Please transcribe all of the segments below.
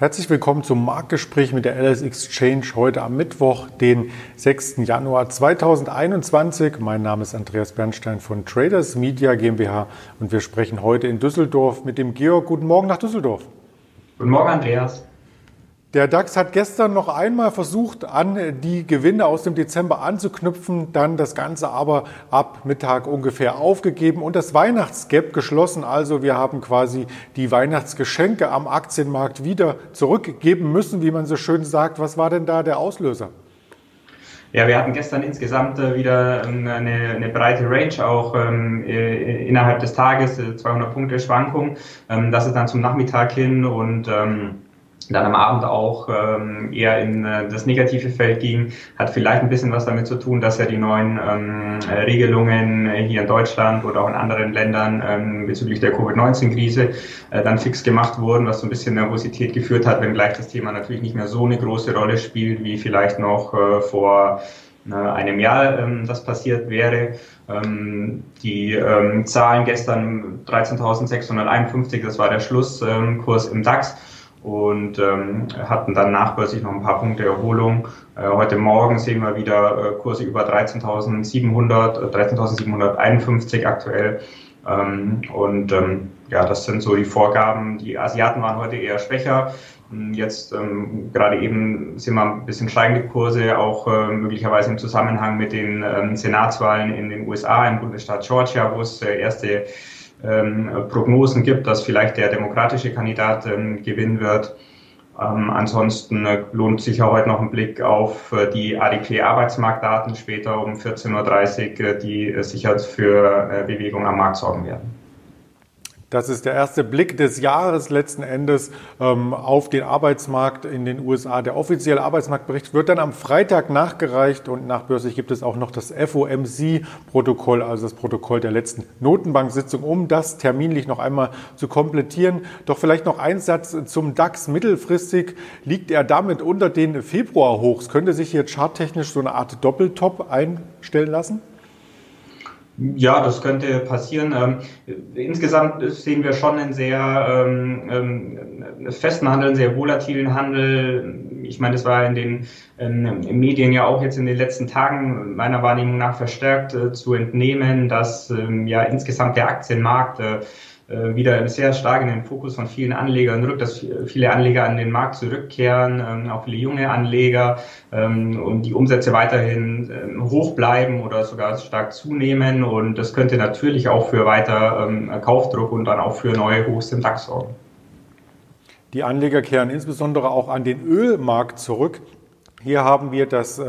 Herzlich willkommen zum Marktgespräch mit der LS Exchange heute am Mittwoch, den 6. Januar 2021. Mein Name ist Andreas Bernstein von Traders Media GmbH und wir sprechen heute in Düsseldorf mit dem Georg. Guten Morgen nach Düsseldorf. Guten Morgen, Andreas. Der DAX hat gestern noch einmal versucht, an die Gewinne aus dem Dezember anzuknüpfen, dann das Ganze aber ab Mittag ungefähr aufgegeben und das Weihnachtsgap geschlossen. Also wir haben quasi die Weihnachtsgeschenke am Aktienmarkt wieder zurückgeben müssen, wie man so schön sagt. Was war denn da der Auslöser? Ja, wir hatten gestern insgesamt wieder eine breite Range, auch innerhalb des Tages, 200 Punkte Schwankung. Das ist dann zum Nachmittag hin und dann am Abend auch eher in das negative Feld ging, hat vielleicht ein bisschen was damit zu tun, dass ja die neuen Regelungen hier in Deutschland oder auch in anderen Ländern bezüglich der Covid-19-Krise dann fix gemacht wurden, was so ein bisschen Nervosität geführt hat, wenngleich das Thema natürlich nicht mehr so eine große Rolle spielt, wie vielleicht noch vor einem Jahr das passiert wäre. Die Zahlen gestern 13.651, das war der Schlusskurs im DAX. Und hatten dann nachbörslich noch ein paar Punkte Erholung. Heute Morgen sehen wir wieder Kurse über 13.700, 13.751 aktuell. Ja, das sind so die Vorgaben. Die Asiaten waren heute eher schwächer. Jetzt gerade eben sehen wir ein bisschen steigende Kurse, auch möglicherweise im Zusammenhang mit den Senatswahlen in den USA, im Bundesstaat Georgia, wo es erste Prognosen gibt, dass vielleicht der demokratische Kandidat gewinnen wird. Ansonsten lohnt sich ja heute noch ein Blick auf die ADP-Arbeitsmarktdaten später um 14.30 Uhr, die sicher für Bewegung am Markt sorgen werden. Das ist der erste Blick des Jahres letzten Endes auf den Arbeitsmarkt in den USA. Der offizielle Arbeitsmarktbericht wird dann am Freitag nachgereicht und nachbörslich gibt es auch noch das FOMC-Protokoll, also das Protokoll der letzten Notenbank-Sitzung, um das terminlich noch einmal zu komplettieren. Doch vielleicht noch ein Satz zum DAX. Mittelfristig liegt er damit unter den Februarhochs. Könnte sich hier charttechnisch so eine Art Doppeltop einstellen lassen? Ja, das könnte passieren. Insgesamt sehen wir schon einen sehr festen Handel, einen sehr volatilen Handel. Ich meine, das war in den Medien ja auch jetzt in den letzten Tagen meiner Wahrnehmung nach verstärkt zu entnehmen, dass ja insgesamt der Aktienmarkt wieder sehr stark in den Fokus von vielen Anlegern rückt, dass viele Anleger an den Markt zurückkehren, auch viele junge Anleger, und die Umsätze weiterhin hoch bleiben oder sogar stark zunehmen. Und das könnte natürlich auch für weiter Kaufdruck und dann auch für neue Hochs im DAX sorgen. Die Anleger kehren insbesondere auch an den Ölmarkt zurück. Hier haben wir das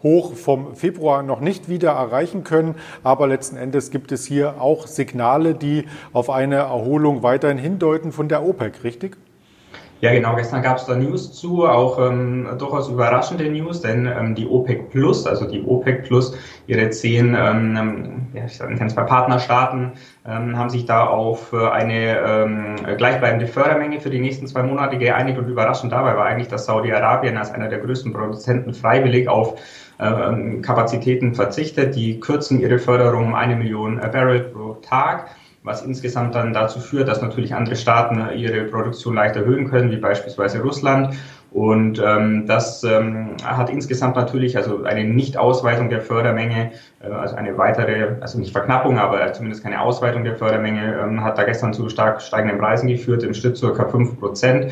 Hoch vom Februar noch nicht wieder erreichen können, aber letzten Endes gibt es hier auch Signale, die auf eine Erholung weiterhin hindeuten von der OPEC, richtig? Ja, genau. Gestern gab es da News zu, auch durchaus überraschende News, denn die OPEC Plus, also die OPEC Plus, ihre 10 Partnerstaaten haben sich da auf eine gleichbleibende Fördermenge für die nächsten 2 Monate geeinigt. Und überraschend dabei war eigentlich, dass Saudi-Arabien als einer der größten Produzenten freiwillig auf Kapazitäten verzichtet. Die kürzen ihre Förderung um 1 Million Barrel pro Tag, was insgesamt dann dazu führt, dass natürlich andere Staaten ihre Produktion leicht erhöhen können, wie beispielsweise Russland. Und das hat insgesamt natürlich also eine Nicht-Ausweitung der Fördermenge, also eine weitere, also nicht Verknappung, aber zumindest keine Ausweitung der Fördermenge, hat da gestern zu stark steigenden Preisen geführt, im Schnitt ca. 5%.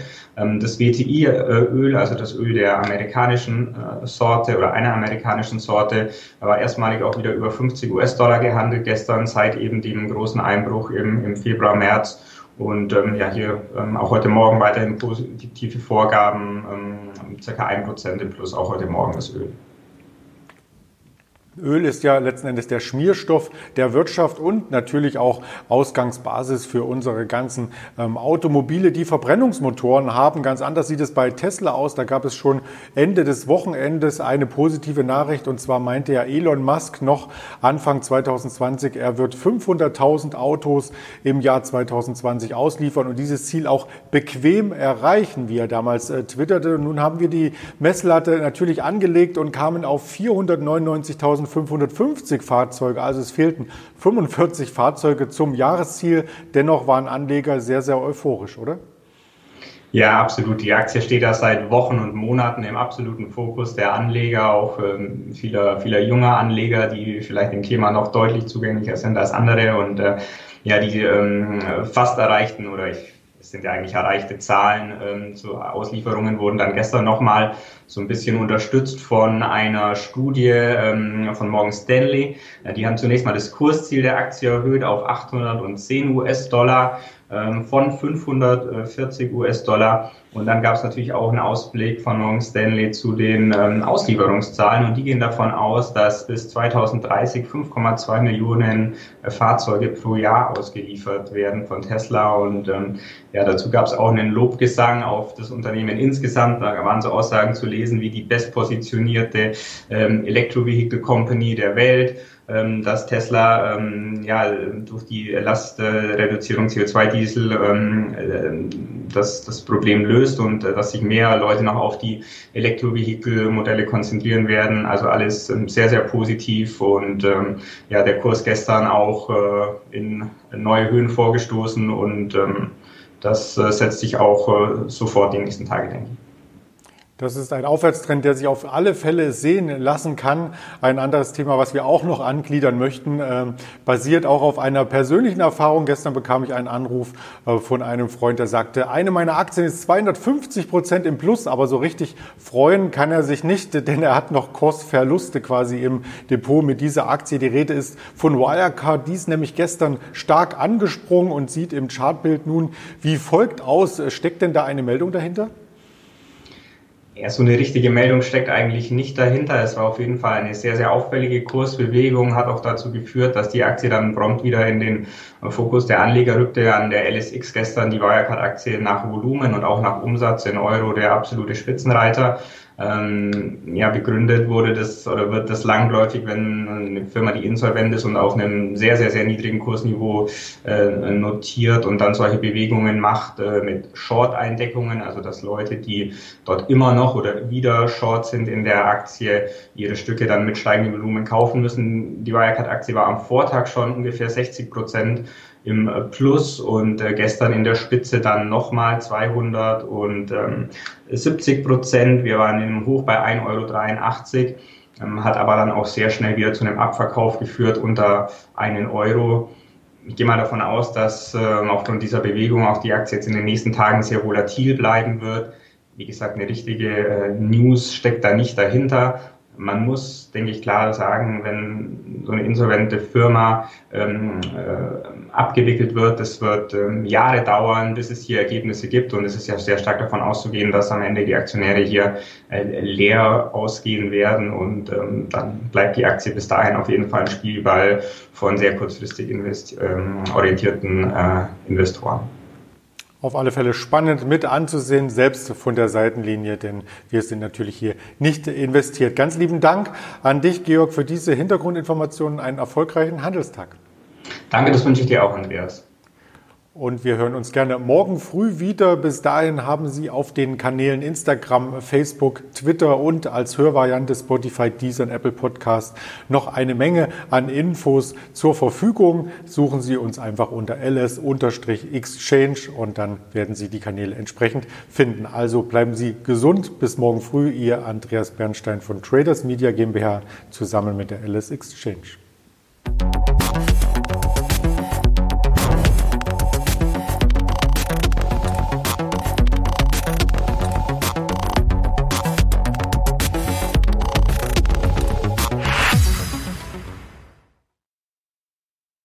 Das WTI-Öl, also das Öl der amerikanischen Sorte oder einer amerikanischen Sorte, war erstmalig auch wieder über $50 gehandelt gestern, seit eben dem großen Einbruch im Februar, März. Und ja, hier auch heute Morgen weiterhin positive Vorgaben, ca. 1% im Plus, auch heute Morgen das Öl. Öl ist ja letzten Endes der Schmierstoff der Wirtschaft und natürlich auch Ausgangsbasis für unsere ganzen Automobile, die Verbrennungsmotoren haben. Ganz anders sieht es bei Tesla aus. Da gab es schon Ende des Wochenendes eine positive Nachricht. Und zwar meinte ja Elon Musk noch Anfang 2020, er wird 500.000 Autos im Jahr 2020 ausliefern und dieses Ziel auch bequem erreichen, wie er damals twitterte. Und nun haben wir die Messlatte natürlich angelegt und kamen auf 499.000. 550 Fahrzeuge, also es fehlten 45 Fahrzeuge zum Jahresziel. Dennoch waren Anleger sehr, sehr euphorisch, oder? Ja, absolut. Die Aktie steht da seit Wochen und Monaten im absoluten Fokus der Anleger, auch vieler junger Anleger, die vielleicht dem Thema noch deutlich zugänglicher sind als andere. Und ja, die fast erreichten oder es sind ja eigentlich erreichte Zahlen zu Auslieferungen, wurden dann gestern nochmal so ein bisschen unterstützt von einer Studie von Morgan Stanley. Die haben zunächst mal das Kursziel der Aktie erhöht auf $810 von $540. Und dann gab es natürlich auch einen Ausblick von Morgan Stanley zu den Auslieferungszahlen. Und die gehen davon aus, dass bis 2030 5,2 Millionen Fahrzeuge pro Jahr ausgeliefert werden von Tesla. Und ja, dazu gab es auch einen Lobgesang auf das Unternehmen insgesamt. Da waren so Aussagen zu lesen wie die bestpositionierte Electrovehicle Company der Welt, dass Tesla ja durch die Lastreduzierung CO2-Diesel das Problem löst und dass sich mehr Leute noch auf die Elektrovehikelmodelle konzentrieren werden. Also alles sehr, sehr positiv und ja, der Kurs gestern auch in neue Höhen vorgestoßen und das setzt sich auch sofort die nächsten Tage, denke ich. Das ist ein Aufwärtstrend, der sich auf alle Fälle sehen lassen kann. Ein anderes Thema, was wir auch noch angliedern möchten, basiert auch auf einer persönlichen Erfahrung. Gestern bekam ich einen Anruf von einem Freund, der sagte, eine meiner Aktien ist 250% im Plus, aber so richtig freuen kann er sich nicht, denn er hat noch Kursverluste quasi im Depot mit dieser Aktie. Die Rede ist von Wirecard, die ist nämlich gestern stark angesprungen und sieht im Chartbild nun wie folgt aus. Steckt denn da eine Meldung dahinter? Ja, so eine richtige Meldung steckt eigentlich nicht dahinter. Es war auf jeden Fall eine sehr, sehr auffällige Kursbewegung, hat auch dazu geführt, dass die Aktie dann prompt wieder in den Fokus der Anleger rückte. An der LSX gestern die Wirecard-Aktie nach Volumen und auch nach Umsatz in Euro der absolute Spitzenreiter. Ja, begründet wurde das oder wird das langläufig, wenn eine Firma, die insolvent ist und auf einem sehr, sehr, sehr niedrigen Kursniveau notiert und dann solche Bewegungen macht mit Short-Eindeckungen, also dass Leute, die dort immer noch oder wieder Short sind in der Aktie, ihre Stücke dann mit steigendem Volumen kaufen müssen. Die Wirecard-Aktie war am Vortag schon ungefähr 60% im Plus und gestern in der Spitze dann nochmal 270%. Wir waren im Hoch bei 1,83 €, hat aber dann auch sehr schnell wieder zu einem Abverkauf geführt unter 1 €. Ich gehe mal davon aus, dass aufgrund dieser Bewegung auch die Aktie jetzt in den nächsten Tagen sehr volatil bleiben wird. Wie gesagt, eine richtige News steckt da nicht dahinter. Man muss, denke ich, klar sagen, wenn so eine insolvente Firma abgewickelt wird, das wird Jahre dauern, bis es hier Ergebnisse gibt. Und es ist ja sehr stark davon auszugehen, dass am Ende die Aktionäre hier leer ausgehen werden. Und dann bleibt die Aktie bis dahin auf jeden Fall ein Spielball von sehr kurzfristig orientierten Investoren. Auf alle Fälle spannend mit anzusehen, selbst von der Seitenlinie, denn wir sind natürlich hier nicht investiert. Ganz lieben Dank an dich, Georg, für diese Hintergrundinformationen. Einen erfolgreichen Handelstag. Danke, das wünsche ich dir auch, Andreas. Und wir hören uns gerne morgen früh wieder. Bis dahin haben Sie auf den Kanälen Instagram, Facebook, Twitter und als Hörvariante Spotify, Deezer und Apple Podcast noch eine Menge an Infos zur Verfügung. Suchen Sie uns einfach unter LS-Exchange und dann werden Sie die Kanäle entsprechend finden. Also bleiben Sie gesund. Bis morgen früh, Ihr Andreas Bernstein von Traders Media GmbH zusammen mit der LS Exchange.